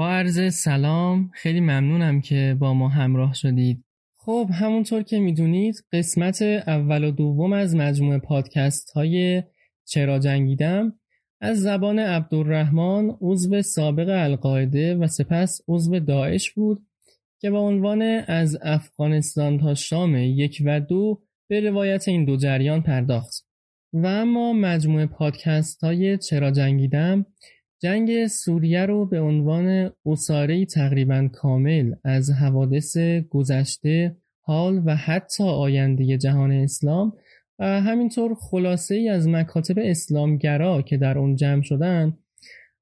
با عرض سلام، خیلی ممنونم که با ما همراه شدید. خب همونطور که میدونید قسمت اول و دوم از مجموعه پادکست های چرا جنگیدم از زبان عبدالرحمن، عضو سابق القاعده و سپس عضو داعش بود که با عنوان از افغانستان تا شام 1 و 2 به روایت این دو جریان پرداخت. و اما مجموعه پادکست های چرا جنگیدم جنگ سوریه رو به عنوان عصاره تقریباً کامل از حوادث گذشته، حال و حتی آینده جهان اسلام و همینطور خلاصه ای از مکاتب اسلامگرا که در اون جمع شدن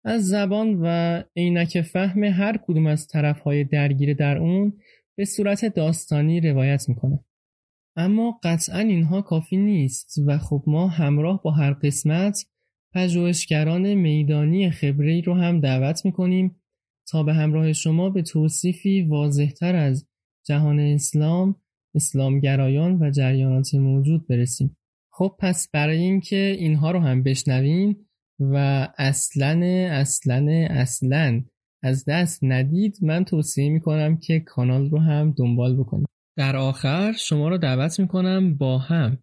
از زبان و عینک فهم هر کدوم از طرفهای درگیر در اون به صورت داستانی روایت میکنه. اما قطعاً اینها کافی نیست و خب ما همراه با هر قسمت پژوهشگران میدانی خبری رو هم دعوت میکنیم تا به همراه شما به توصیفی واضح‌تر از جهان اسلام، اسلامگرایان و جریانات موجود برسیم. خب پس برای اینکه اینها رو هم بشنوین و اصلاً از دست ندید، من توصیه میکنم که کانال رو هم دنبال بکنید. در آخر شما رو دعوت میکنم با هم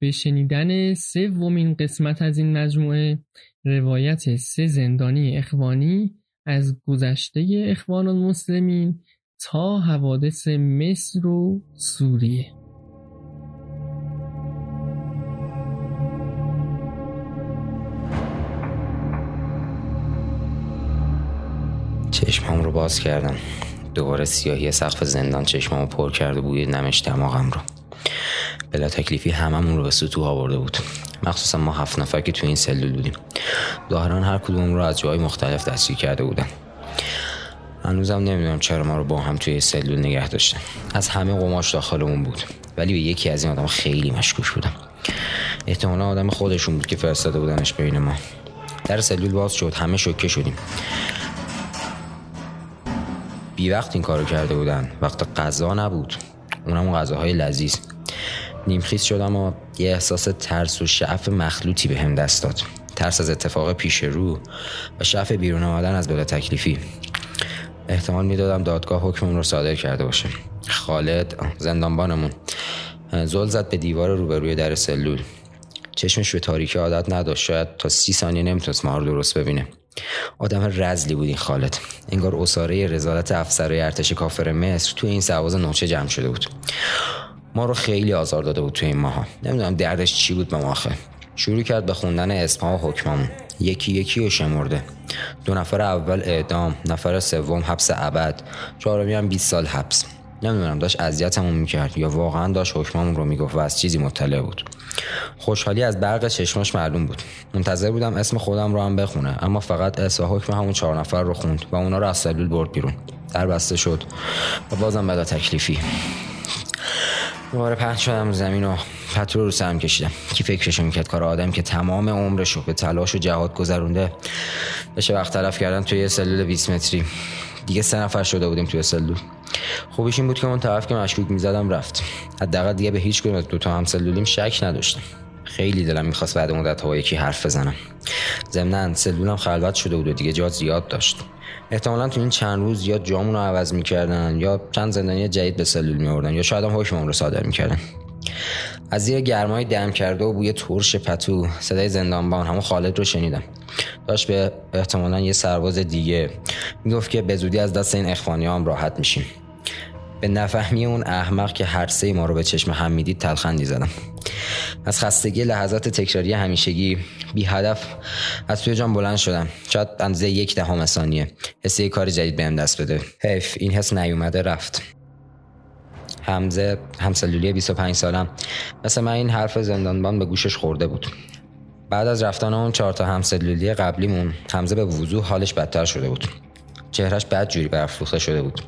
به شنیدن 3 قسمت از این مجموعه، روایت 3 زندانی اخوانی از گذشته اخوان المسلمین تا حوادث مصر و سوریه. چشمام رو باز کردم، دوباره سیاهی سقف زندان چشمامو پر کرد و بوی نمش دماغم رو. بلا تکلیفی هممون رو به سطوح آورده بود، مخصوصا ما 7 نفر که تو این سلول بودیم. ظاهرا هر کدوم رو از جای مختلف دستگیر کرده بودن. هنوزم نمیدونم چرا ما رو با هم توی سلول نگه داشتن. از همه قماش داخلمون بود، ولی به یکی از این آدم خیلی مشکوک بودم. احتمالا آدم خودشون بود که فرستاده بودنش بین ما. در سلول باز شد، همه شوکه شدیم. بی وقت این کارو کرده بودن، وقت غذا نبود، اونم غذاهای لذیذ. نیمخیز شدم و یه احساس ترس و شعف مخلوطی به هم دست داد. ترس از اتفاق پیش رو و شعف بیرون آمدن از بلا تکلیفی. احتمال میدادم دادگاه حکمم رو صادر کرده باشه. خالد زندانبانمون زل زد به دیوار روبروی در سلول. چشمش به تاریکی عادت نداشت، شاید تا 30 ثانیه نمیتونست ما رو درست ببینه. آدم رزلی بود این خالد، انگار عصاره رسالت افسرهای ارتش کافر مصر توی این سواز نوچه جمع شده بود. ما رو خیلی آزار داده بود توی این ماها، نمیدونم دردش چی بود. به ما آخه شروع کرد به خوندن اسمها و حکمامون، یکی یکی رو شمرده. 2 نفر اول اعدام، نفر سوم حبس ابد، 4می هم 20 سال حبس. نمیدونم داشت اذیتمون میکرد یا واقعا داشت حکمامون رو میگفت و از چیزی مطلع بود. خوشحالی از برق چشماش معلوم بود. منتظر بودم اسم خودم رو هم بخونه، اما فقط اسم حکم همون 4 نفر رو خوند و اونا رو از سلول برد بیرون. در بسته شد و بازم بلا تکلیفی. دوباره پهن شدم زمین و پتو رو سرم کشیدم. کی فکرشو میکرد کار آدم که تمام عمرشو به تلاش و جهاد گذرونده بشه وقت تلف کردن توی یه سلول 20 متری؟ دیگه 3 نفر شده بودیم توی سلول. خوبیش این بود که من طرف که مشکوک میزدم رفت. حداقل دیگه به هیچ کدوم از 2 تا هم سلولیم شک نداشتم. خیلی دلم میخواست بعد مدت‌ها یکی حرف بزنم. ضمناً سلولم خلوت شده بود و دیگه جا زیاد داشت. احتمالاً تو این چند روز یا جامون رو عوض میکردن یا چند زندانی جدید به سلول میوردن یا شاید هم حکمم رو صادر میکردن. از زیر گرمای دم کرده و بوی ترش پتو صدای زندانبان همون خالد رو شنیدم. داشت به احتمالاً یه سرباز دیگه میگفت که به زودی از دست این اخوانی‌ها هم راحت میشیم. به نفهمی اون احمق که هر سه ما رو به چشم هم میدید تلخندی زدم. از خستگی لحظات تکراری همیشگی بی هدف از توی جام بلند شدم. شاید اندازه 0.1 ثانیه حس یه کار جدید بهم دست بده. حیف این حس نیومده رفت. حمزه همسلولی 25 سالم مثل من این حرف زندانبان به گوشش خورده بود. بعد از رفتن اون 4 تا همسلولی قبلیمون حمزه به وضوح حالش بدتر شده بود. چهرهش بدجوری برافروخته شده بود.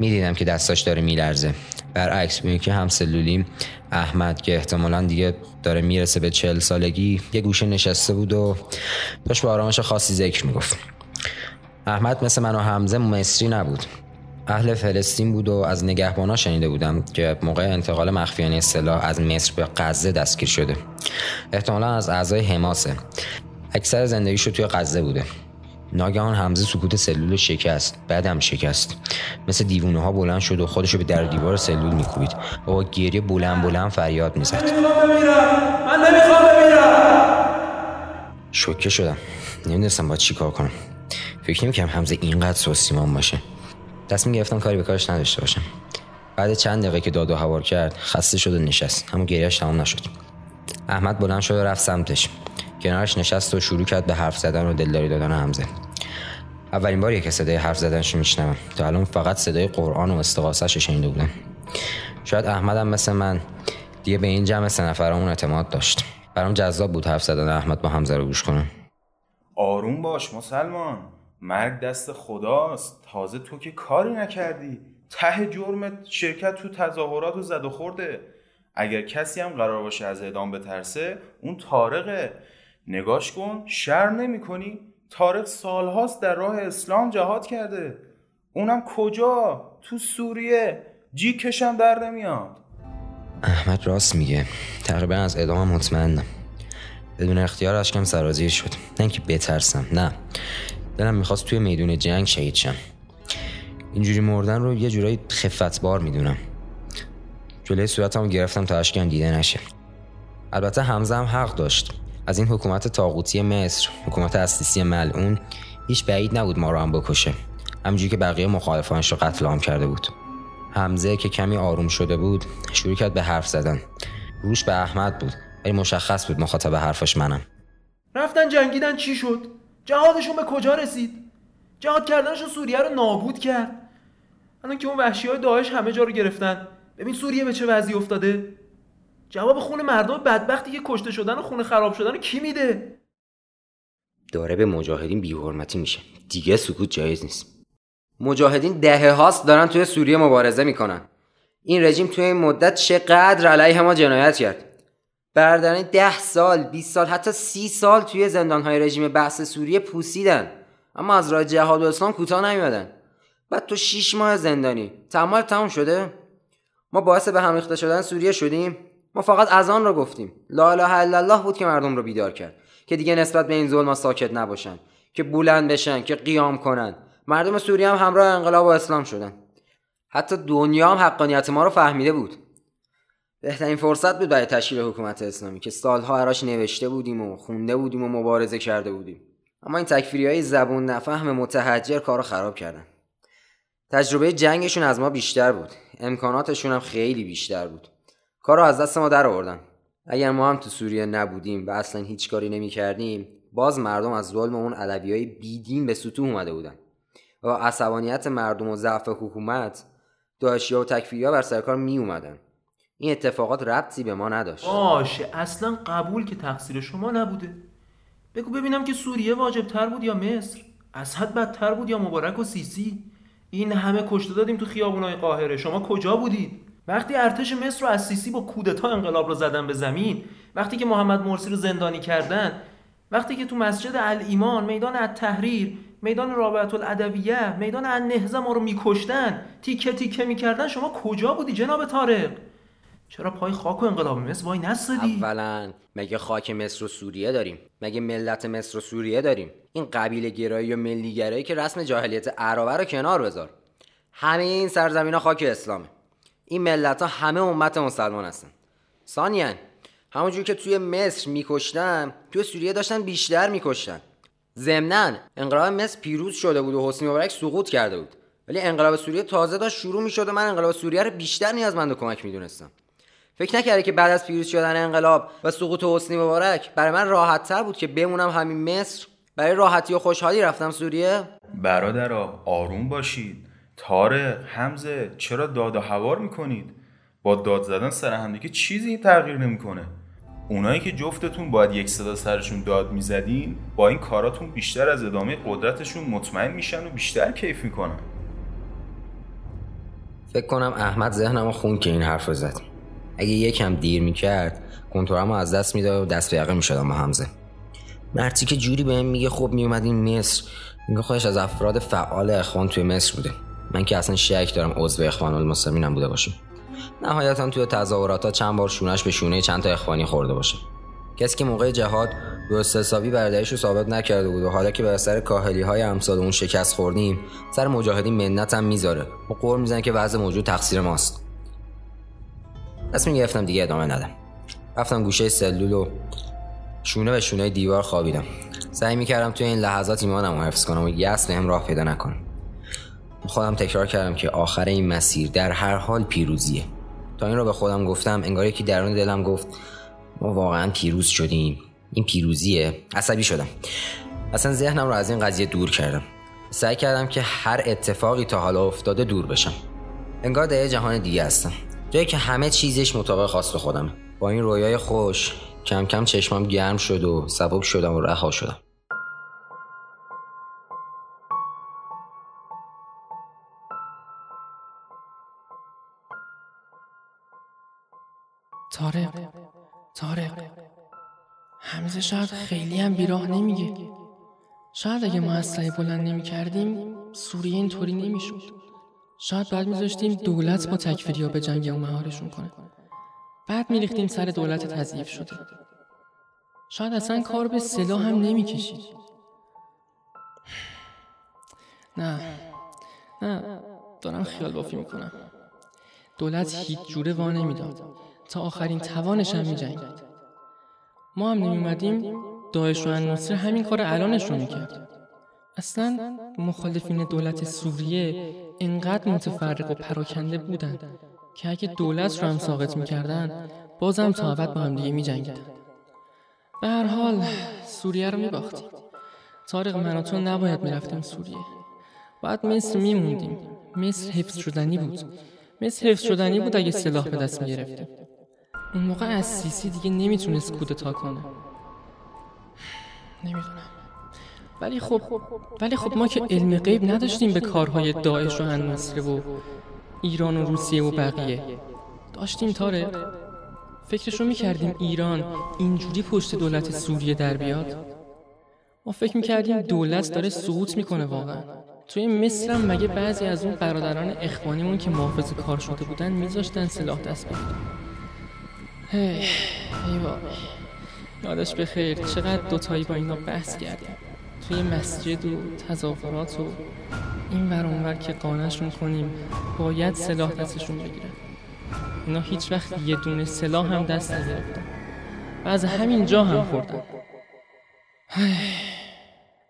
میدیدم که دستاش داره میلرزه. برعکس اون که همسلولیم احمد که احتمالاً دیگه داره میرسه به 40 سالگی یه گوشه نشسته بود و داشت با آرامش خاصی ذکر میگفت. احمد مثل من و حمزه مصری نبود، اهل فلسطین بود و از نگهبانا شنیده بودم که موقع انتقال مخفیانه سلاح از مصر به غزه دستگیر شده. احتمالاً از اعضای حماسه، اکثر زندگیش رو توی غزه بوده. ناگهان حمزه سکوت سلول شکست، بعدم شکست. مثل دیوونه ها بلند شد و خودش رو به در دیوار سلول میکوبید و با گریه بلند بلند فریاد میزد. من نمیخوام بمیرم. شوکه شدم، نمیدونستم باید چی کار کنم. فکر نمی‌کردم حمزه اینقدر سوسیمان باشه. تصمیم گرفتم کاری به کارش نداشته باشم. بعد چند دقیقه که داد و هوار کرد خسته شد و نشست، اما گریه‌اش تمام نشد. احمد بلند شد و رفت سمتش، کنارش نشست و شروع کرد به حرف زدن و دلداری دادن حمزه. اولین باریه که صدای حرف زدنش رو میشنوم، تا الان فقط صدای قرآن و استغاثه‌اش رو شنیده بودم. شاید احمد هم مثل من دیگه به این جمع سه نفرمون اعتماد داشت. برام جذاب بود حرف زدن احمد با حمزه رو گوش کنم. آروم باش مسلمان، مرگ دست خداست، تازه تو که کاری نکردی. ته جرمت شرکت تو تظاهرات و زد و خورده. اگر کسی هم قرار باشه از اعدام بترسه اون طارقه. نگاش کن، شرم نمی کنی؟ طارق سالهاست در راه اسلام جهاد کرده، اونم کجا؟ تو سوریه. جیکش هم در نمیاد. احمد راست میگه، تقریبا از اعدام مطمئنم. بدون اختیار اشکم سرازیر شد، نه اینکه بترسم، نه، دلم میخواست توی میدون جنگ شهید شم. اینجوری مردن رو یه جورایی خفتبار میدونم. جلوی صورتم گرفتم تا اشکم دیده نشه. البته حمزه هم حق داشت. از این حکومت طاغوتی مصر، حکومت السیسی ملعون، هیچ بعید نبود ما رو هم بکشه، همونجوری که بقیه مخالفانش رو قتل عام کرده بود. حمزه که کمی آروم شده بود شروع کرد به حرف زدن. روش به احمد بود، ولی مشخص بود مخاطب حرفش منم. رفتن جنگیدن، چی شد؟ جهادشون به کجا رسید؟ جهاد کردنشون سوریه رو نابود کرد. الان که اون وحشیای داعش همه جا رو گرفتن، ببین سوریه به چه وضعی افتاده. جواب خون مردم بدبختی که کشته شدن و خون خراب شدن رو کی میده؟ داره به مجاهدین بی‌حرمتی میشه. دیگه سکوت جایز نیست. مجاهدین دهه هاست دارن توی سوریه مبارزه میکنن. این رژیم توی این مدت چقدر علیه ما جنایت کرد. برادران 10 سال، 20 سال، حتی 30 سال توی زندان‌های رژیم بعث سوریه پوسیدن، اما از راه جهاد و اسلام کوتاه نمیادن. بعد تو 6 ماه زندانی. تمام شده. ما باعث به هم ریخته شدن سوریه شدیم. ما فقط اذان رو گفتیم، لا اله الا الله بود که مردم رو بیدار کرد، که دیگه نسبت به این ظلم ساکت نباشن، که بلند بشن، که قیام کنن. مردم سوریه هم همراه انقلاب و اسلام شدن. حتی دنیا هم حقانیت ما رو فهمیده بود. بهترین فرصت بود برای تشکیل حکومت اسلامی که سالها براش نوشته بودیم و خونده بودیم و مبارزه کرده بودیم. اما این تکفیریای زبون نفهم متحجر کارو خراب کردن. تجربه جنگشون از ما بیشتر بود، امکاناتشون هم خیلی بیشتر بود. کارو از دست ما در آوردن. اگر ما هم تو سوریه نبودیم و اصلا هیچ کاری نمی‌کردیم، باز مردم از ظلم اون علویای بیدین به سطوح اومده بودن. و عصبانیت مردم و ضعف حکومت، داعشیا و تکفیریا بر سر کار می اومدن. این اتفاقات ربطی به ما نداشت. باشه، اصلا قبول که تقصیر شما نبوده. بگو ببینم که سوریه واجب تر بود یا مصر؟ اسد بدتر بود یا مبارک و سیسی؟ این همه کشته دادیم تو خیابونای قاهره، شما کجا بودید؟ وقتی ارتش مصر رو از سیسی با کودتا انقلاب رو زدن به زمین، وقتی که محمد مرسی رو زندانی کردن، وقتی که تو مسجد الایمان، میدان التحریر، میدان رابعه العدویه، میدان النهضه ما رو میکشتن، تیکه تیکه میکردن، شما کجا بودی جناب طارق؟ چرا پای خاک و انقلاب مصر وای نسدی؟ اولا مگه خاک مصر و سوریه داریم؟ مگه ملت مصر و سوریه داریم؟ این قبیله گرایی و ملی گرایی که رسم جاهلیت عربه رو کنار بذار. همه این سرزمینا خاک اسلامه. این ملت‌ها همه امت مسلمان هستن. ثانیاً همونجوری که توی مصر میکشتن، توی سوریه داشتن بیشتر میکشتن. ضمناً انقلاب مصر پیروز شده بود و حسنی مبارک سقوط کرده بود، ولی انقلاب سوریه تازه داشت شروع میشد و من انقلاب سوریه رو بیشتر نیازمند کمک میدونستم. فکر نکرده که بعد از پیروز شدن انقلاب و سقوط حسنی مبارک برای من راحت‌تر بود که بمونم همین مصر، برای راحتی و خوشحالی رفتم سوریه؟ برادرها آروم باشید. طارق، حمزه، چرا داد و هوار میکنید؟ با داد زدن سر همدیگه چیزی تغییر نمیکنه. اونایی که جفتتون باید یک صدا سرشون داد میزدین، با این کاراتون بیشتر از ادامه قدرتشون مطمئن میشن و بیشتر کیف میکنن. فکر کنم احمد ذهنمو خون که این حرفو زد. اگه یکم دیر میکرد کنترلمو از دست میداد و دست به یقه میشدم با حمزه. مرتی که جوری بهم میگه خب میومدین مصر، میگه خودش از افراد فعال اخوان توی مصر بوده. من که اصلا شک دارم عضو اخوان المسلمین هم بوده باشه. نهایتاً توی تظاهرات‌ها چند بار شونش به شونه چند تا اخوانی خورده باشه. کسی که موقع جهاد درست حسابی برادریشو ثابت نکرده بود و حالا که بر سر کاهلی‌های امثال اون شکست خوردیم، سر مجاهدین منت هم میذاره و قور میزنه که وضع موجود تقصیر ماست. تصمیم گرفتم دیگه ادامه ندم. رفتم گوشه سلول و شونه به شونه دیوار خوابیدم. سعی میکردم توی این لحظات ایمانم رو حفظ کنم و یأس بهم راه پیدا نکنه. خودم تکرار کردم که آخر این مسیر در هر حال پیروزیه. تا این رو به خودم گفتم انگار یکی درون دلم گفت ما واقعا پیروز شدیم. این پیروزیه. عصبی شدم. اصلا ذهنم رو از این قضیه دور کردم. سعی کردم که هر اتفاقی تا حالا افتاده دور بشم. انگار در یه جهان دیگه هستم. جایی که همه چیزش مطابق خواست خودمه. با این رویای خوش کم کم چشمم گرم شد و سبک شدم و رها شدم. تارق حمزه شاید خیلی هم بیراه نمیگه. شاید اگه ما اسلحه بلند نمی کردیم سوریه اینطوری نمی شد. شاید بعد میذاشتیم دولت با تکفیریا به جنگ و مهارشون کنه. بعد میریختیم سر دولت تضعیف شده. شاید اصلا کار به سلاح هم نمی کشید. نه دارم خیال بافی میکنم. دولت هیچ جوره وا نمیداد. تا آخرین توانش هم می جنگید. ما هم نمیمدیم داعش و النصر همین کار الانش رو میکرد. اصلا مخالفین دولت سوریه اینقدر متفرق و پراکنده بودن که اگه دولت رو هم ساقط میکردن بازم تا ابد با هم دیگه میجنگیدن. به هر حال سوریه رو میباختیم. طارق من و تو نباید میرفتیم سوریه. باید مصر میموندیم. مصر حفظ شدنی بود. مصر حفظ شدنی بود اگه سلاح به دست میگرفتیم. اون موقع از السیسی دیگه نمیتونست کودتا کنه. نمیدونم. ولی خب ما که علم غیب نداشتیم به کارهای داعش و النصر و ایران و روسیه و بقیه. داشتیم تاره فکرشو میکردیم ایران اینجوری پشت دولت سوریه در بیاد. ما فکر میکردیم دولت داره سقوط میکنه واقعا. توی مصر هم مگه بعضی از اون برادران اخوانیمون که محافظ کار شده بودن میذاشتن سلاح دست بگیرن. ای وای یادش بخیر چقدر دوتایی با اینا بحث کردیم توی مسجد و تظاهرات و این ور اون ور که قانعشون کنیم باید سلاح دستشون بگیرن. اینا هیچ وقت یه دونه سلاح هم دست نگرفتن و از همین جا هم خوردن.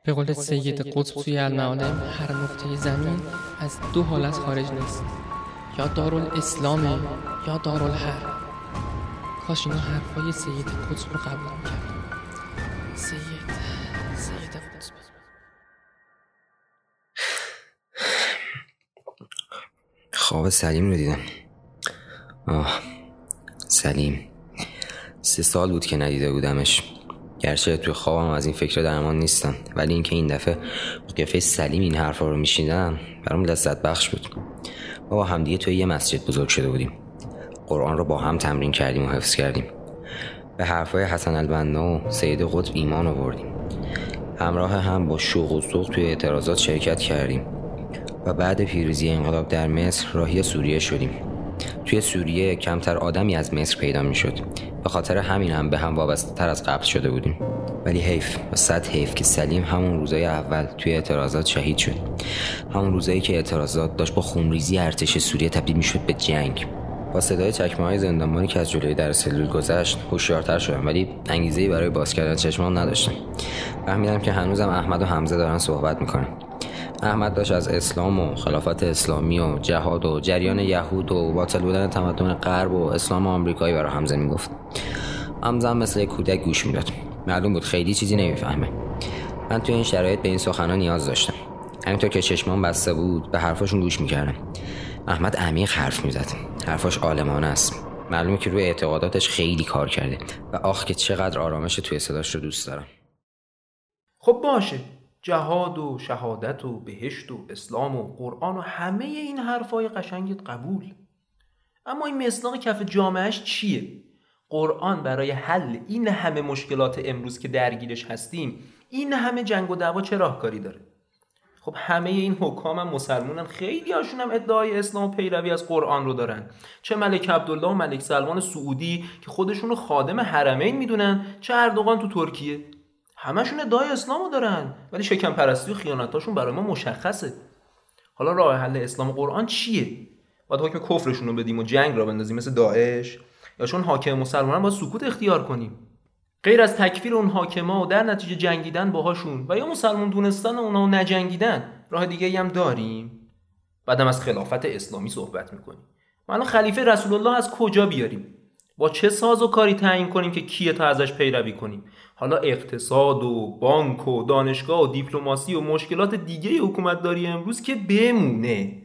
به قول سید قطب توی المعالم هر نقطه زمین از دو حالت خارج نیست، یا دارالاسلامه یا دارالحرب. کاش اینا حرفای سید قطب رو قبول می‌کرد. سید قطب. خواب سلیم رو دیدم. سلیم 3 سال بود که ندیده بودمش. گرچه توی خوابم از این فکر در امان نیستم، ولی اینکه این دفعه با قیافه سلیم این حرفا رو میشیدم برام لذت بخش بود. ما با هم دیگه توی یه مسجد بزرگ شده بودیم. قرآن رو با هم تمرین کردیم و حفظ کردیم. به حرفای حسن البنا و سید قطب ایمان آوردیم. همراه هم با شوق و ذوق توی اعتراضات شرکت کردیم و بعد پیروزی انقلاب در مصر راهی سوریه شدیم. توی سوریه کمتر آدمی از مصر پیدا میشد. به خاطر همین هم به هم وابسته تر از قبل شده بودیم. ولی حیف و صد حیف که سلیم همون روزای اول توی اعتراضات شهید شد. همون روزایی که اعتراضات داشت با خونریزی ارتش سوریه تبدیل میشد به جنگ. با صدای چکمه‌های زندانبانی که از جلوی در سلول گذشت هوشیارتر شدم، ولی انگیزه‌ای برای باز کردن چشمام نداشتم. فهمیدم که هنوزم احمد و حمزه دارن صحبت میکنن. احمد داشت از اسلام و خلافت اسلامی و جهاد و جریان یهود و باطل بودن تمدن غرب و اسلام آمریکایی برای حمزه میگفت. حمزه مثل کودک گوش میداد. معلوم بود خیلی چیزی نمیفهمه. من توی این شرایط به این سخن‌ها نیاز داشتم. همینطور که چشمام بسته بود به حرفاشون گوش میکردم. احمد عمیق حرف میزد. حرفاش عالمانه است. معلومه که روی اعتقاداتش خیلی کار کرده و آخ که چقدر آرامش توی صداش رو دوست دارم. خب باشه. جهاد و شهادت و بهشت و اسلام و قرآن و همه این حرفای قشنگت قبول. اما این مصداق کف جامعهش چیه؟ قرآن برای حل این همه مشکلات امروز که درگیرش هستیم، این همه جنگ و دعوا چه راهکاری داره؟ خب همه این حکام هم مسلمانن، خیلی هاشون هم ادعای اسلام و پیروی از قرآن رو دارن، چه ملک عبدالله و ملک سلمان سعودی که خودشون رو خادم حرمین میدونن، چه اردوغان تو ترکیه، همشون ادعای اسلام رو دارن ولی شکم پرستی و خیانتاشون برای ما مشخصه. حالا راه حل اسلام و قرآن چیه؟ باید حکم کفرشون رو بدیم و جنگ را بندازیم مثل داعش، یا چون حاکم مسلمانان باید سکوت اختیار کنیم غیر از تکفیر اون حاکما و در نتیجه جنگیدن باهاشون و یا مسلمان دونستن اونها و نجنگیدن؟ راه دیگه‌ای هم داریم؟ بعدم از خلافت اسلامی صحبت می‌کنیم. ما خلیفه رسول الله از کجا بیاریم؟ با چه ساز و کاری تعیین کنیم که کیه تا ازش پیروی کنیم؟ حالا اقتصاد و بانک و دانشگاه و دیپلماسی و مشکلات دیگه حکومتداری امروز که بمونه.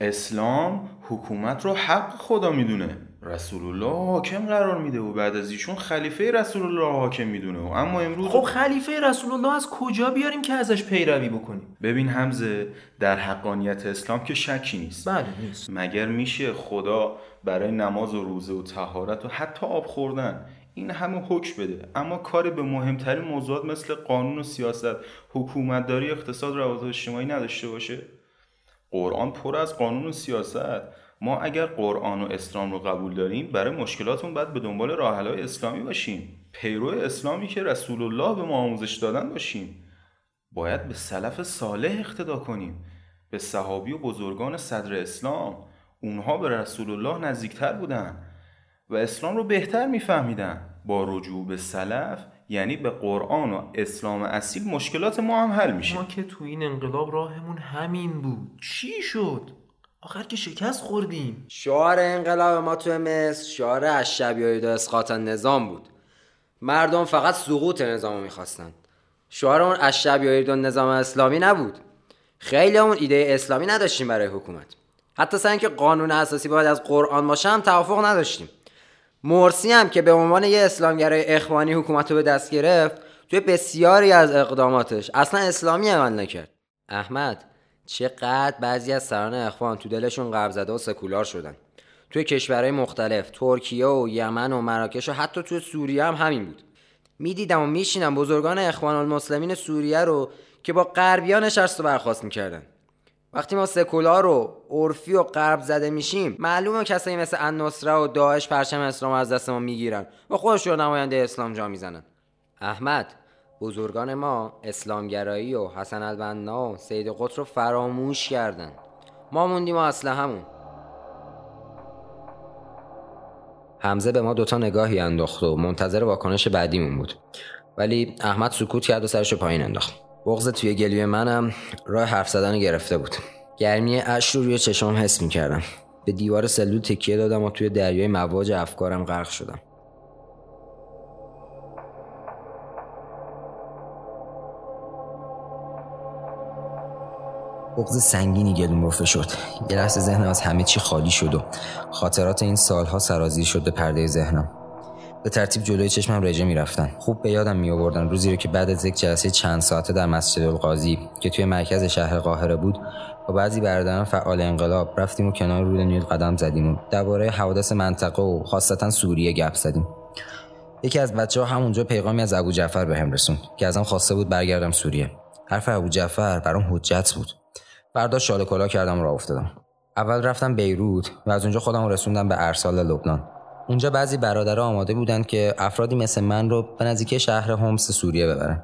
اسلام حکومت رو حق خدا میدونه، رسول الله حاکم قرار میده و بعد از ایشون خلیفه رسول الله حاکم میدونه و اما امروز خب خلیفه رسول الله از کجا بیاریم که ازش پیروی بکنیم؟ ببین حمزه، در حقانیت اسلام که شکی نیست. بله نیست. مگر میشه خدا برای نماز و روزه و طهارت و حتی آب خوردن این همه حکم بده اما کاری به مهمترین موضوعات مثل قانون و سیاست، حکومتداری، اقتصاد، روابط اجتماعی نداشته باشه؟ قرآن پر از قانون و سیاست. ما اگر قرآن و اسلام رو قبول داریم برای مشکلاتمون باید به دنبال راه حل‌های اسلامی باشیم، پیرو اسلامی که رسول الله به ما آموزش دادن باشیم. باید به سلف صالح اقتدا کنیم، به صحابی و بزرگان صدر اسلام. اونها به رسول الله نزدیکتر بودن و اسلام رو بهتر میفهمیدن. با رجوع به سلف یعنی به قرآن و اسلام اصیل مشکلات ما هم حل میشه. ما که تو این انقلاب راهمون همین بود، چی شد؟ آخر که شکست خوردیم. شعار انقلاب ما تو مصر شعار اشعب یرید اسقاط النظام بود. مردم فقط سقوط نظام میخواستن. شعار اون اشعب یرید نظام اسلامی نبود. خیلی اون ایده اسلامی نداشتیم برای حکومت. حتی سعی که قانون اساسی باید از قرآن باشه هم توافق نداشتیم. مرسی هم که به عنوان یه اسلامگرای اخوانی حکومت رو به دست گرفت، توی بسیاری از اقداماتش اصلا اسلامی عمل نکرد. احمد، چقدر بعضی از سران اخوان تو دلشون قبض‌زده و سکولار شدن. توی کشورهای مختلف، ترکیه و یمن و مراکش و حتی توی سوریه هم همین بود. میدیدم و میشینم بزرگان اخوان المسلمین سوریه رو که با غربی‌ها نشست و برخاست میکردن. وقتی ما سکولار و عرفی و غرب زده میشیم، معلومه کسایی مثل النصره و داعش پرچم اسلام از دست ما میگیرن و خودشون نماینده اسلام جا میزنن. احمد، بزرگان ما اسلامگرایی و حسن البنا و سید قطب رو فراموش کردن. ما موندیم اصل همون. حمزه به ما دوتا نگاهی انداخت و منتظر واکنش بعدیمون بود، ولی احمد سکوت کرد و سرشو پایین انداخت. بغض توی گلوی منم راه حرف زدن گرفته بود. گرمی اشک رو روی چشمام حس می‌کردم. به دیوار سلول تکیه دادم و توی دریای مواج افکارم غرق شدم. بغض سنگینی گلوم رو فشرد. یه لحظه ذهنم از همه چی خالی شد و خاطرات این سالها سرازیر شد به پرده ذهنم. به ترتیب جلوی چشمم رژه می‌رفتن. خوب به یادم می‌آوردن روزی رو که بعد از یک جلسه چند ساعته در مسجدالقاضی که توی مرکز شهر قاهره بود، با بعضی برادران فعال انقلاب رفتیم و کنار رود نیل قدم زدیم و درباره حوادث منطقه و خاصتا سوریه گپ زدیم. یکی از بچه‌ها همونجا پیغامی از ابو جعفر بهم رسوند که ازم خواسته بود برگردم سوریه. حرف ابو جعفر برام حجت بود. فردا شال کلا کردم و راه افتادم. اول رفتم بیروت و از اونجا خودم رسوندم به ارسال لبنان. اونجا بعضی برادرها آماده بودند که افرادی مثل من رو به نزدیکی شهر حمص سوریه ببرن.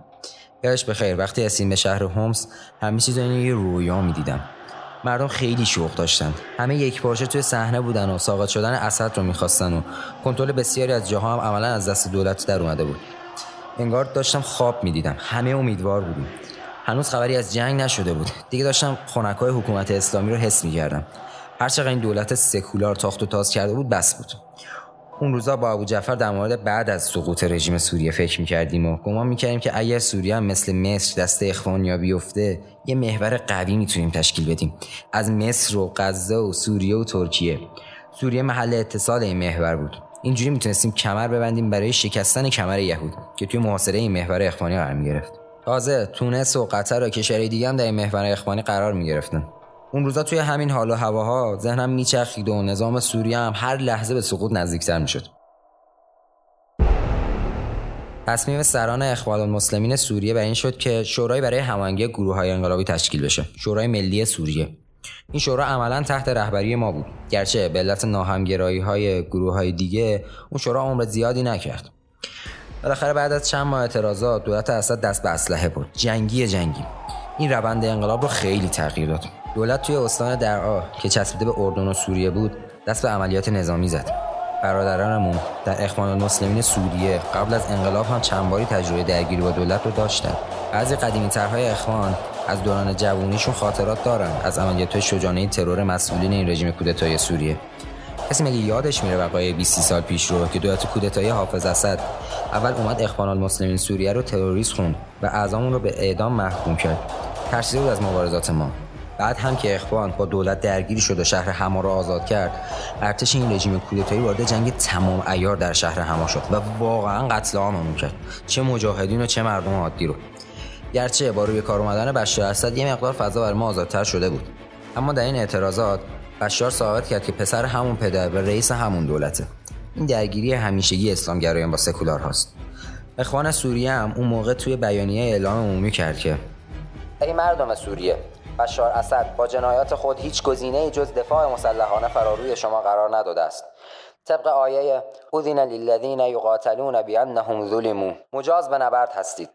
یادش بخیر، وقتی رسیدیم به شهر حمص همه چیز یه رویا می‌دیدم. مردم خیلی شوق داشتن. همه یکپارچه توی صحنه بودن و ساقط شدن اسد رو می‌خواستن و کنترل بسیاری از جاها هم عملاً از دست دولت در اومده بود. انگار داشتم خواب می‌دیدم. همه امیدوار بودیم. هنوز خبری از جنگ نشده بود. دیگه داشتم خنکای حکومت اسلامی رو حس می‌کردم. هر چقدر این دولت سکولار تاخت و تاز کرده بود بس بود. اون روزا با ابو جعفر در مورد بعد از سقوط رژیم سوریه فکر می‌کردیم و گمان می‌کردیم که اگر سوریه هم مثل مصر دست اخوانیا بیفته، یه محور قوی می‌تونیم تشکیل بدیم از مصر و غزه و سوریه و ترکیه. سوریه محل اتصال این محور بود. اینجوری می‌تونستیم کمر ببندیم برای شکستن کمر یهود که توی محاصره این محور اخوانی قرار می‌گرفت. تازه تونس و قطر و کشورهای دیگه هم در این محور اخوانی قرار می‌گرفتن. اون روزا توی همین حال و هواها ذهنم میچرخید و نظام سوریه هم هر لحظه به سقوط نزدیکتر میشد. تصمیم سران اخوان المسلمین سوریه برای این شد که شورای برای هماهنگی گروه‌های انقلابی تشکیل بشه، شورای ملی سوریه. این شورا عملاً تحت رهبری ما بود، گرچه به علت ناهمگرایی‌های گروه‌های دیگه اون شورا عمر زیادی نکرد. بالاخره بعد از چند ماه اعتراضات دولت اسد دست به اسلحه برد، جنگی. این روند انقلاب رو خیلی تغییر داد. دولت توی استان درعا که چسبیده به اردن و سوریه بود دست به عملیات نظامی زد. برادرانمون در اخوان المسلمین سوریه قبل از انقلاب هم چند باری تجربه درگیری با دولت رو داشتن. بعضی قدیمی‌ترهای اخوان از دوران جوونیشون خاطرات دارن از عملیات شجاعانه ترور مسئولین این رژیم کودتای سوریه. کسی مگه یادش میره وقایع 20 سال پیش رو که دولت کودتای حافظ اسد اول اومد اخوان المسلمین سوریه رو تروریست خوند و اعضامون رو به اعدام محکوم کرد. ترسیده بود از مبارزات ما. بعد هم که اخوان با دولت درگیری شد و شهر حما را آزاد کرد، ارتش این رژیم کودتایی وارد جنگ تمام عیار در شهر حما شد و واقعا قتل عام اون کرد، چه مجاهدین و چه مردم عادی رو. گرچه با روی کار اومدن بشار اسد یه مقدار فضا برای ما آزادتر شده بود، اما در این اعتراضات بشار ثابت کرد که پسر همون پدر و رئیس همون دولته. این درگیری همیشگی اسلامگرایان با سکولار هاست. اخوان سوریه هم اون موقع توی بیانیه اعلام عمومی کرد که برای مردم سوریه بشار اسد با جنایات خود هیچ گزینه‌ای جز دفاع مسلحانه فراروی شما قرار نداده است. طبق آیه اذن للذین یقاتلون بأنهم ظلموا مجاز به نبرد هستید.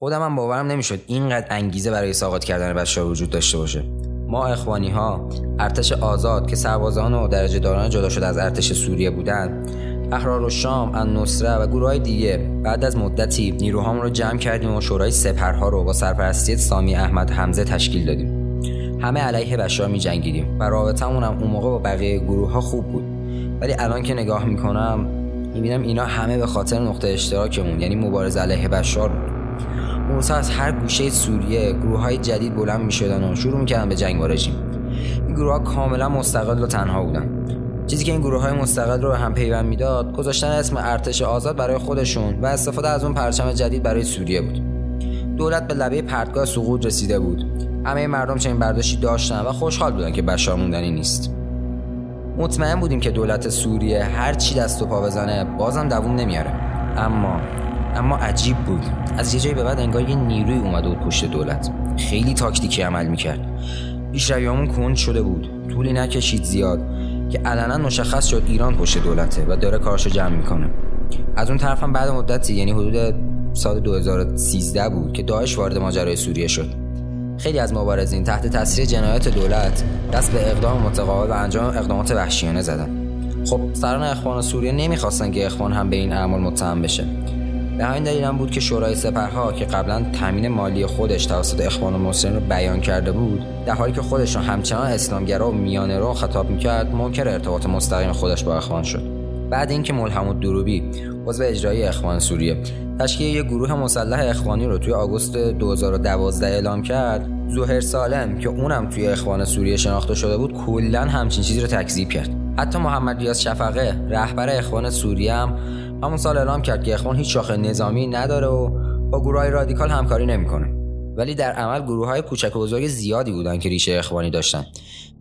خودم هم باورم نمیشد اینقدر انگیزه برای ساقط کردن بشار وجود داشته باشه. ما اخوانی ها ارتش آزاد که سربازان و درجه داران جدا شده از ارتش سوریه بودن، احرار و شام، النصره و گروه های دیگه، بعد از مدتی نیروهام رو جمع کردیم و شورای سپرها رو با سرپرستی سامی احمد حمزه تشکیل دادیم. همه علیه بشار می جنگیدیم و رابطمون هم اون موقع با بقیه گروه ها خوب بود، ولی الان که نگاه میکنم میبینم اینا همه به خاطر نقطه اشتراکمون یعنی مبارزه علیه بشار بود. اونسا از هر گوشه سوریه گروه‌های جدید بلند می‌شدن و شروع می‌کردن به جنگ با رژیم. این گروه‌ها کاملا مستقل و تنها بودن. چیزی که این گروه‌های مستقل رو به هم پیوند میداد، گذاشتن اسم ارتش آزاد برای خودشون و استفاده از اون پرچم جدید برای سوریه بود. دولت به لبه پرتگاه سقوط رسیده بود. همه مردم چنین برداشتی داشتن و خوشحال بودن که بشار موندنی نیست. مطمئن بودیم که دولت سوریه هر چی دست و پا بزنه بازم دووم نمیاره. اما عجیب بود، از یه جایی به بعد انگار یه نیروی اومده بود پشت دولت، خیلی تاکتیکی عمل میکرد. پیشرویامون کند شده بود، طولی نکشید زیاد که علنا مشخص شد ایران پشت دولته و داره کارشو جمع میکنه. از اون طرفم بعد مدتی یعنی حدود سال 2013 بود که داعش وارد ماجرای سوریه شد. خیلی از مبارزین تحت تاثیر جنایات دولت دست به اقدام متقابل و انجام اقدامات وحشیانه زدن. خب سران اخوان سوریه نمیخواستن که اخوان هم به این اعمال متهم بشه. به همین دلیل هم بود که شورای سپرها که قبلا تامین مالی خودش توسط اخوان المسلمین رو بیان کرده بود، در حالی که خودش همچنان اسلامگرا و میانه‌رو خطاب میکرد، منکر ارتباط مستقیم خودش با اخوان شد. بعد اینکه محمود دروبی عضو اجرایی اخوان سوریه تشکیل یک گروه مسلح اخوانی رو توی آگوست 2012 اعلام کرد، زهیر سالم که اونم توی اخوان سوریه شناخته شده بود کلا همچین چیزی رو تکذیب کرد. حتی محمود ریاض شفقه رهبر اخوان سوریه همون سال اعلام کرد که اخوان هیچ شاخه نظامی نداره و با گروهای رادیکال همکاری نمیکنه. ولی در عمل گروهای کوچک و بزرگ زیادی بودن که ریشه اخوانی داشتن،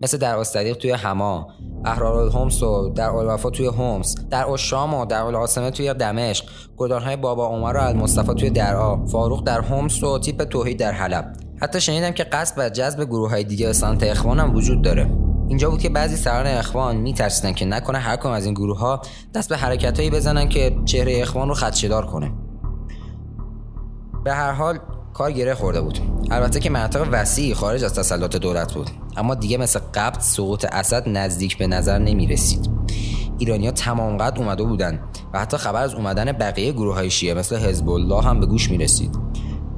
مثل در الصدیق توی حما، احرارالحمص و در الوفا توی حمص، در الشام و در العاصمه توی دمشق، گردانهای بابا عمر و المصطفی توی درعا، فاروق در حمص و تیپ توحید در حلب. حتی شنیدم که قصد و جذب گروهای دیگه به سمت اخوان هم وجود داره. اینجا بود که بعضی سران اخوان میترسیدن که نکنه هر کدوم از این گروه‌ها دست به حرکتایی بزنن که چهره اخوان رو خدشه‌دار کنه. به هر حال کار گره خورده بود. البته که منطقه وسیعی خارج از تسلط دولت بود، اما دیگه مثل قبل سقوط اسد نزدیک به نظر نمی رسید. ایرانی‌ها تمام قد اومده بودن و حتی خبر از اومدن بقیه گروه‌های شیعه مثل حزب الله هم به گوش می رسید.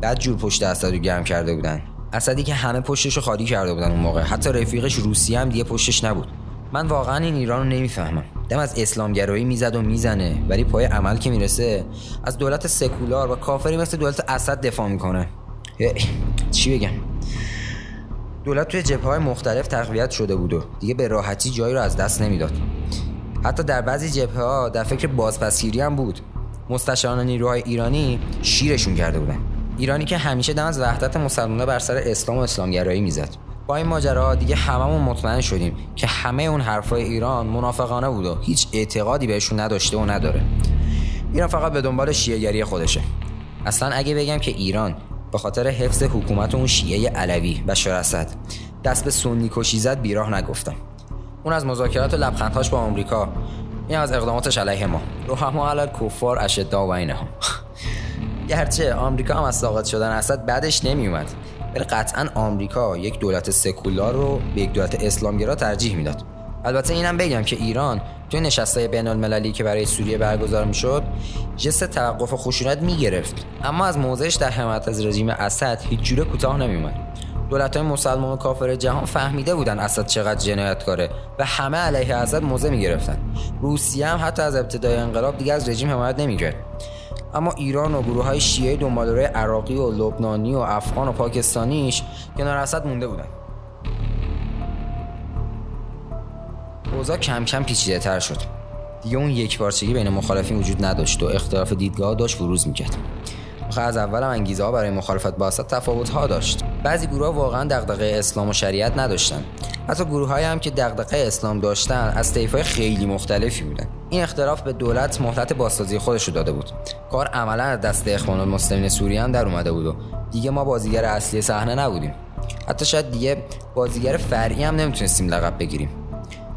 بعد جور پشت اسد رو گرم کرده بودن، اسدی که همه پشتش رو خالی کرده بودن اون موقع، حتی رفیقش روسیه هم دیگه پشتش نبود. من واقعا این ایران رو نمیفهمم. دم از اسلامگرایی میزد و میزنه، ولی پای عمل که میرسه از دولت سکولار و کافری مثل دولت اسد دفاع میکنه. چی بگم؟ دولت توی جبهه‌های مختلف تقویت شده بود و دیگه به راحتی جایی رو از دست نمیداد. حتی در بعضی جبهه‌ها در فکر بازپسگیری هم بود. مستشاران نیروهای ایرانی شیرشون کرده بودن. ایرانی که همیشه دم از وحدت مسلمانان بر سر اسلام و اسلامگرایی میزد. با این ماجراها دیگه هممون مطمئن شدیم که همه اون حرفای ایران منافقانه بود و هیچ اعتقادی بهشون نداشته و نداره. ایران فقط به دنبال شیعه گری خودشه. اصلا اگه بگم که ایران به خاطر حفظ حکومت اون شیعه علوی بشار اسد دست به سنی کشی زد بیراه نگفتم. اون از مذاکرات و لبخندهاش با آمریکا، این از اقداماتش علیه ما، رحماء علی الکفار اشداء و اینها. گرچه آمریکا هم از ساقط شدن اسد بعدش نمیومد، ولی قطعاً آمریکا یک دولت سکولار رو به یک دولت اسلامگرا ترجیح میداد. البته اینم بگم که ایران توی نشست‌های بین‌المللی که برای سوریه برگزار میشد، جست توقف خشونت میگرفت، اما از موضعش در حمایت از رژیم اسد هیچ جوره کوتاه نمیومد. دولت‌های مسلمان و کافر جهان فهمیده بودن اسد چقدر جنایتکاره و همه علیه اسد موضع میگرفتن. روسیه هم حتی از ابتدای انقلاب دیگه از رژیم حمایت نمیکرد. اما ایران و گروه‌های شیعه دنباله‌های عراقی و لبنانی و افغان و پاکستانیش کنار اسد مونده بودن. اوضاع کم کم پیچیده‌تر شد. دیگه اون یکپارچگی بین مخالفین وجود نداشت و اختلاف دیدگاه‌ها داشت بروز می‌کرد. بخاطر از اول هم انگیزه‌ها برای مخالفت با اسد تفاوت‌ها داشت. بعضی گروه‌ها واقعاً دغدغه اسلام و شریعت نداشتن. حتی گروه‌هایی هم که دغدغه اسلام داشتن از طیف‌های خیلی مختلفی بودن. این اختلاف به دولت مهلت بازسازی خودش رو داده بود. کار عملاً از دست اخوان المسلمین سوریه هم در اومده بود و دیگه ما بازیگر اصلی صحنه نبودیم. حتی شاید دیگه بازیگر فرعی هم نمیتونستیم لقب بگیریم.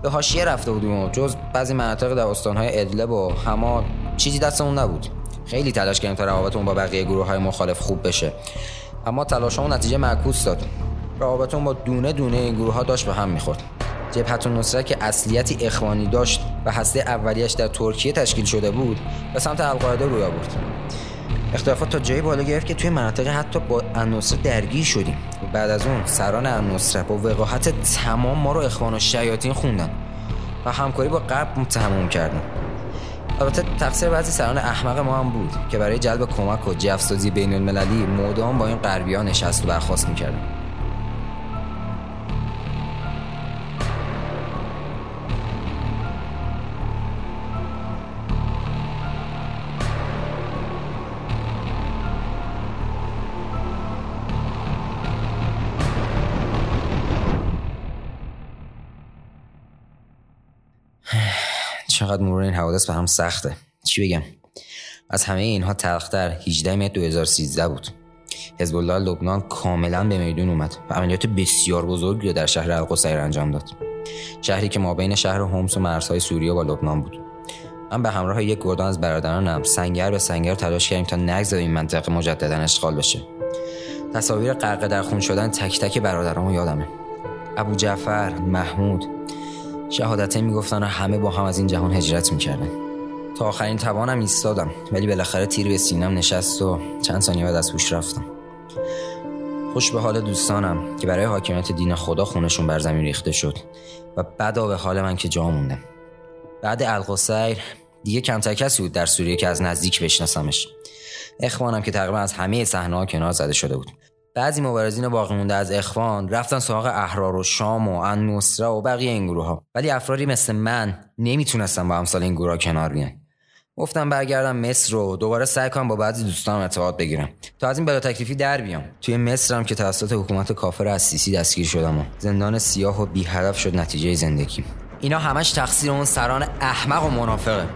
به حاشیه رفته بودیم و جز بعضی مناطق در استان‌های ادلب و حما چیزی دستمون نبود. خیلی تلاش کردیم تا روابطمون با بقیه گروه‌های مخالف خوب بشه، اما تلاشمون نتیجه معکوس داد. روابطمون با دونه دونه این گروه‌ها داشت به هم می‌خورد. جبهه النصره که اصلیتی اخوانی داشت و هسته اولیش در ترکیه تشکیل شده بود، به سمت القاعده روی آورد. اختلافات تا جایی بالا گرفت که توی مناطق حتی با النصره درگیر شدیم و بعد از اون سران النصره با وقاحت تمام ما رو اخوان و شیاطین خوندن و همکاری با غرب متهم کردن. البته تقصیر بعضی سران احمق ما هم بود که برای جلب کمک و جفسازی بین‌المللی مدام با این غربی‌ها نشست و برخاست می‌کردن. چقدر مرور این حوادث به هم سخته. چی بگم؟ از همه اینها تلختر 18 مه 2013 بود. حزب الله لبنان کاملا به میدون اومد و عملیات بسیار بزرگی رو در شهر القصیر انجام داد. شهری که مابین شهر حمص و مرزهای سوریه با لبنان بود. من به همراه یک گردان از برادرانم سنگر به سنگر تلاش کردیم تا نگذاریم این منطقه مجددا اشغال بشه. تصاویر غرق در خون شدن تک تک برادرامو یادمه. ابو جعفر، محمود شهادت میگفتن و همه با هم از این جهان هجرت میکردن. تا آخرین توانم ایستادم، ولی بالاخره تیر به سینم نشست و چند ثانیه بعد از هوش رفتم. خوش به حال دوستانم که برای حاکمیت دین خدا خونشون بر زمین ریخته شد و بدا به حال من که جا موندم. بعد القصیر دیگه کمتر کسی بود در سوریه که از نزدیک بشناسمش. اخوانم که تقریبا از همه صحنه‌ها کنار زده شده بود. بعضی مبارزین باقی مونده از اخوان رفتن سراغ احرار و شام و النصره و بقیه این گروه ها، ولی افرادی مثل من نمیتونستم با امثال این گروه ها کنار بیان. گفتم برگردم مصر و دوباره سعی کنم با بعضی دوستانم ارتباط بگیرم تا از این بلا تکلیفی در بیام. توی مصرم که توسط حکومت کافر السیسی دستگیر شدم و زندان سیاه و بی هدف شد نتیجه زندگیم. اینا همش تقصیر اون سران احمق و منافقه.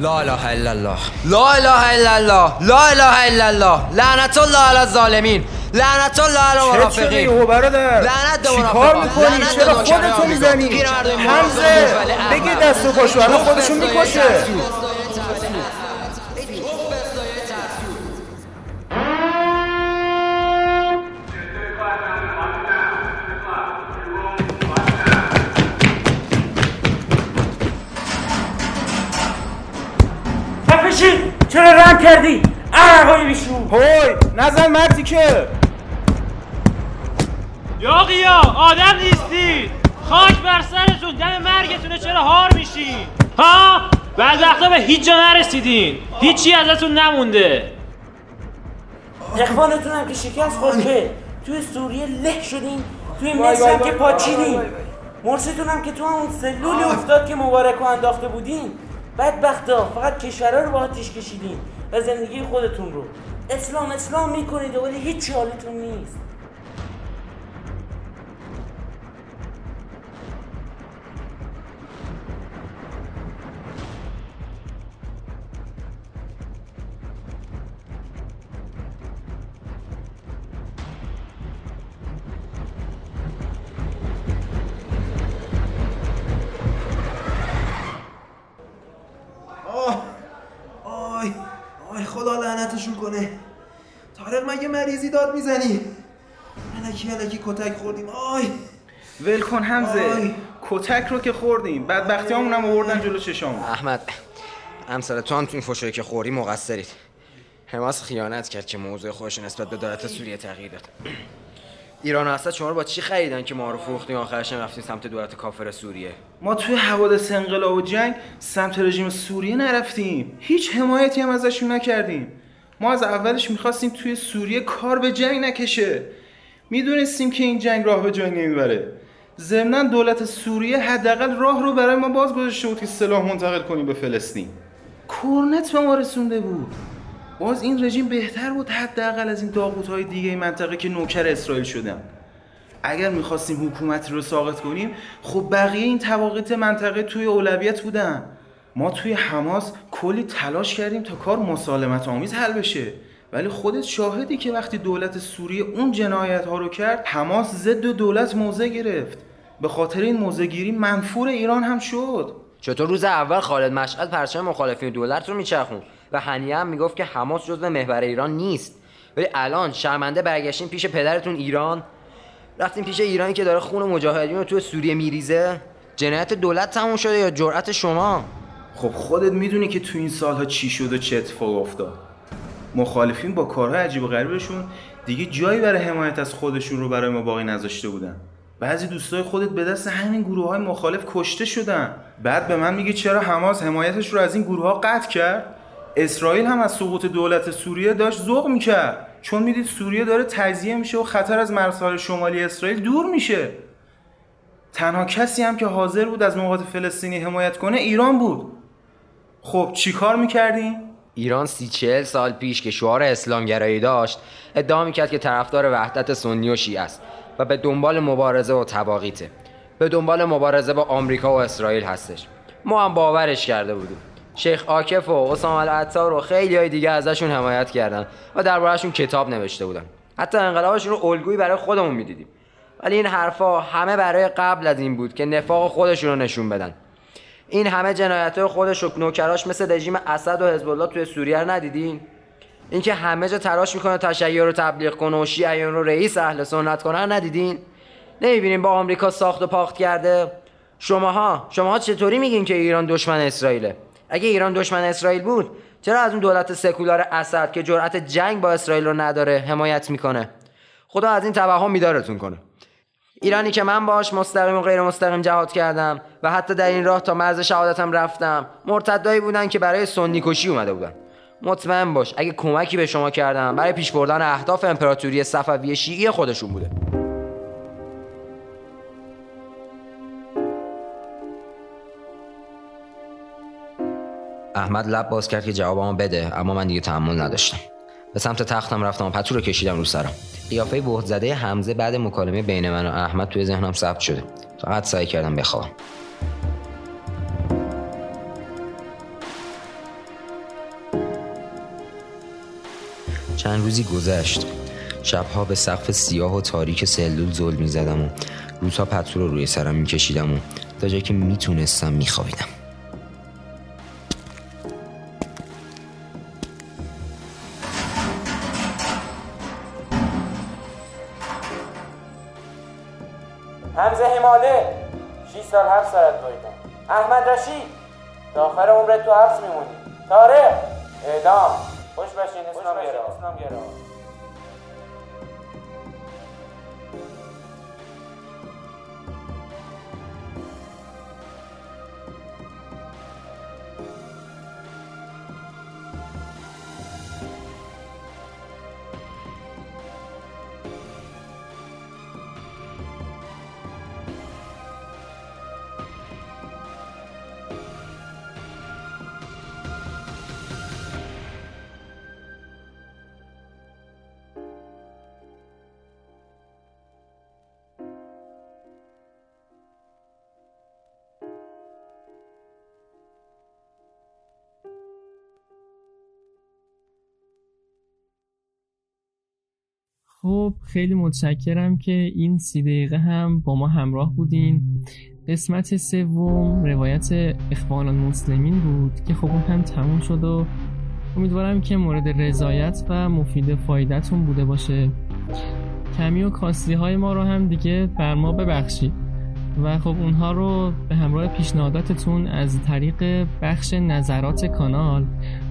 لا اله الا الله، لا اله الا الله، لا اله الا الله، لعنت الله علی الظالمین. لعنت الله علی مرافقین. چه برادر لعنت به مرافقین میکنی؟ چرا خودت میزنی حمزه؟ بگی دست و پاشو الان خودشون میکشه. چرا رنگ کردی؟ عرقایی بیشون هوی نزن مرتی که یا قیا آدم نیستید. خاک بر سرتون، دم مرگتونه چرا هار میشین؟ ها؟ بعد وقتا به هیچ جا نرسیدین، هیچی ازتون نمونده. اقبالتون هم که شکست خورد که توی سوریه لک شدین، توی مصر هم که پاچیدین، مرشدتون هم که تو همون سلولی افتاد که مبارکو انداخته بودین. بدبختا فقط کشورها رو با آتیش کشیدین و زندگی خودتون رو اسلام میکنید ولی هیچی حالتون نیست. داد میزنی الکی کتک خوردیم. آی ول کن حمزه، کتک رو که خوردیم بدبختیامون هم آوردن جلو چشامون. احمد امثال تو هم تو این فحشایی که خوری مقصرید. حماس خیانت کرد که موضوع خودش نسبت به دولت سوریه تغییر داد. ایران و اسد شما رو با چی خریدن که ما رو فروختین آخرش رفتین سمت دولت کافر سوریه؟ ما توی حوادث انقلاب و جنگ سمت رژیم سوریه نرفتیم، هیچ حمایتی هم ازشون نکردیم. ما از اولش میخواستیم توی سوریه کار به جنگ نکشه، میدونستیم که این جنگ راه به جای نمیبره. ضمناً دولت سوریه حداقل راه رو برای ما باز گذاشته بود که سلاح منتقل کنیم به فلسطین. کرنت به ما رسونده بود. باز این رژیم بهتر بود حداقل از این طاغوت‌های دیگه منطقه که نوکر اسرائیل شدن. اگر میخواستیم حکومتی رو ساقط کنیم خب بقیه این طواغیت منطقه توی اولویت بودن. ما توی حماس کلی تلاش کردیم تا کار مسالمت آمیز حل بشه، ولی خودت شاهدی که وقتی دولت سوریه اون جنایت ها رو کرد حماس ضد دولت موضع گرفت. به خاطر این موضع گیری منفور ایران هم شد. چطور روز اول خالد مشعل پرچم مخالفین دولت رو میچرخون و هنیه هم میگفت که حماس جزء محور ایران نیست، ولی الان شرمنده برگشتین پیش پدرتون ایران، رفتین پیش ایرانی که داره خون مجاهدین رو توی سوریه میریزه. جنایت دولت تموم شده یا جرأت شما؟ خب خودت میدونی که تو این سالها چی شد و چه اتفاق افتاد. مخالفین با کارهای عجیب و غریبشون دیگه جایی برای حمایت از خودشون رو برای ما باقی نذاشته بودن. بعضی دوستای خودت به دست همین گروه‌های مخالف کشته شدن. بعد به من میگه چرا حماس حمایتش رو از این گروه‌ها قطع کرد؟ اسرائیل هم از سقوط دولت سوریه داشت ذوق میکرد، چون میدید سوریه داره تجزیه میشه و خطر از مرزهای شمالی اسرائیل دور میشه. تنها کسی هم که حاضر بود از نقاط فلسطینی حمایت کنه ایران بود. خب چی کار میکردیم؟ ایران 30-40 سال پیش که شعار اسلامگرایی داشت ادعا میکرد که طرفدار وحدت سنی و شیعه است و به دنبال مبارزه با طواغیته، به دنبال مبارزه با آمریکا و اسرائیل هستش. ما هم باورش کرده بودیم. شیخ عاکف و اسامه العطار و خیلی های دیگه ازشون حمایت کردن و دربارهشون کتاب نوشته بودن، حتی انقلابشون رو الگویی برای خودمون میدیدیم. ولی این حرفا همه برای قبل از این بود که نفاق خودشون رو نشون بدن. این همه جنایت‌های خودش و نوکراش مثل رژیم اسد و حزب الله توی سوریه رو ندیدین؟ اینکه همه جا تلاش میکنه تشیع رو تبلیغ کنه و شیعیان رو رئیس اهل سنت کنه ندیدین؟ نمیبینین با آمریکا ساخت و پاخت کرده؟ شماها چطوری میگین که ایران دشمن اسرائیله؟ اگه ایران دشمن اسرائیل بود چرا از اون دولت سکولار اسد که جرأت جنگ با اسرائیل رو نداره حمایت میکنه؟ خدا از این توهم میدارتون کنه. ایرانی که من باش مستقیم و غیر مستقیم جهاد کردم و حتی در این راه تا مرز شهادتم رفتم، مرتدایی بودن که برای سنی کشی اومده بودن. مطمئن باش اگه کمکی به شما کردم برای پیش بردن اهداف امپراتوری صفوی شیعی خودشون بوده. احمد لب باز کرد که جوابمو بده، اما من دیگه تحمل نداشتم. به سمت تختم رفتم و پتو رو کشیدم رو سرم. قیافه بهت زده حمزه بعد مکالمه بین من و احمد توی ذهنم ثبت شده. فقط سعی کردم بخوابم. چند روزی گذشت. شبها به سقف سیاه و تاریک سلول زل میزدم و روزها پتو رو روی سرم میکشیدم و تا جایی که میتونستم میخوابیدم. حمزه هماله 6 سال حبس سرت بریدن. احمد رشید تا آخر عمرت تو حبس میمونی. تارق اعدام. خوش باشین اسلام گرا. خب خیلی متشکرم که این 30 دقیقه هم با ما همراه بودین. قسمت 3 روایت اخوان المسلمین بود که خب اون هم تموم شد و امیدوارم که مورد رضایت و مفید فایدتون بوده باشه. کمی و کاستی های ما رو هم دیگه بر ما ببخشید و خب اونها رو به همراه پیشنهاداتتون از طریق بخش نظرات کانال،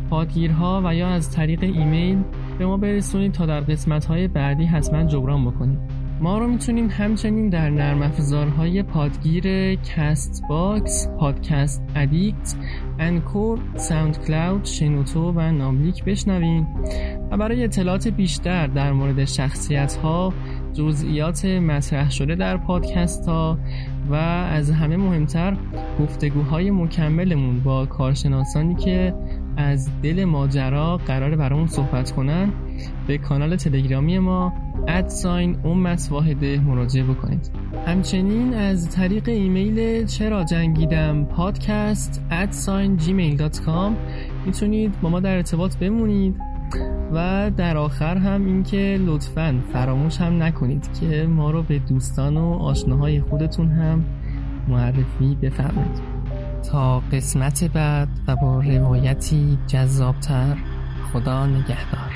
پادگیرها و یا از طریق ایمیل به ما برسونید تا در قسمت‌های بعدی حتما جبران بکنید. ما رو میتونیم همچنین در نرم افزارهای پادگیر کست باکس، پادکست ادیکت، انکور، ساوند کلاود، شنوتو و ناملیک بشنوید. و برای اطلاعات بیشتر در مورد شخصیت‌ها، جزئیات مطرح شده در پادکست‌ها و از همه مهمتر گفتگوهای مکملمون با کارشناسانی که از دل ماجرا قراره برامون صحبت کنن به کانال تلگرامی ما @امت1 مراجعه بکنید. همچنین از طریق ایمیل چرا جنگیدم podcast@gmail.com میتونید با ما در ارتباط بمونید و در آخر هم این که لطفاً فراموش هم نکنید که ما رو به دوستان و آشناهای خودتون هم معرفی بفرمایید. تا قسمت بعد و با روایتی جذابتر، خدا نگهدار.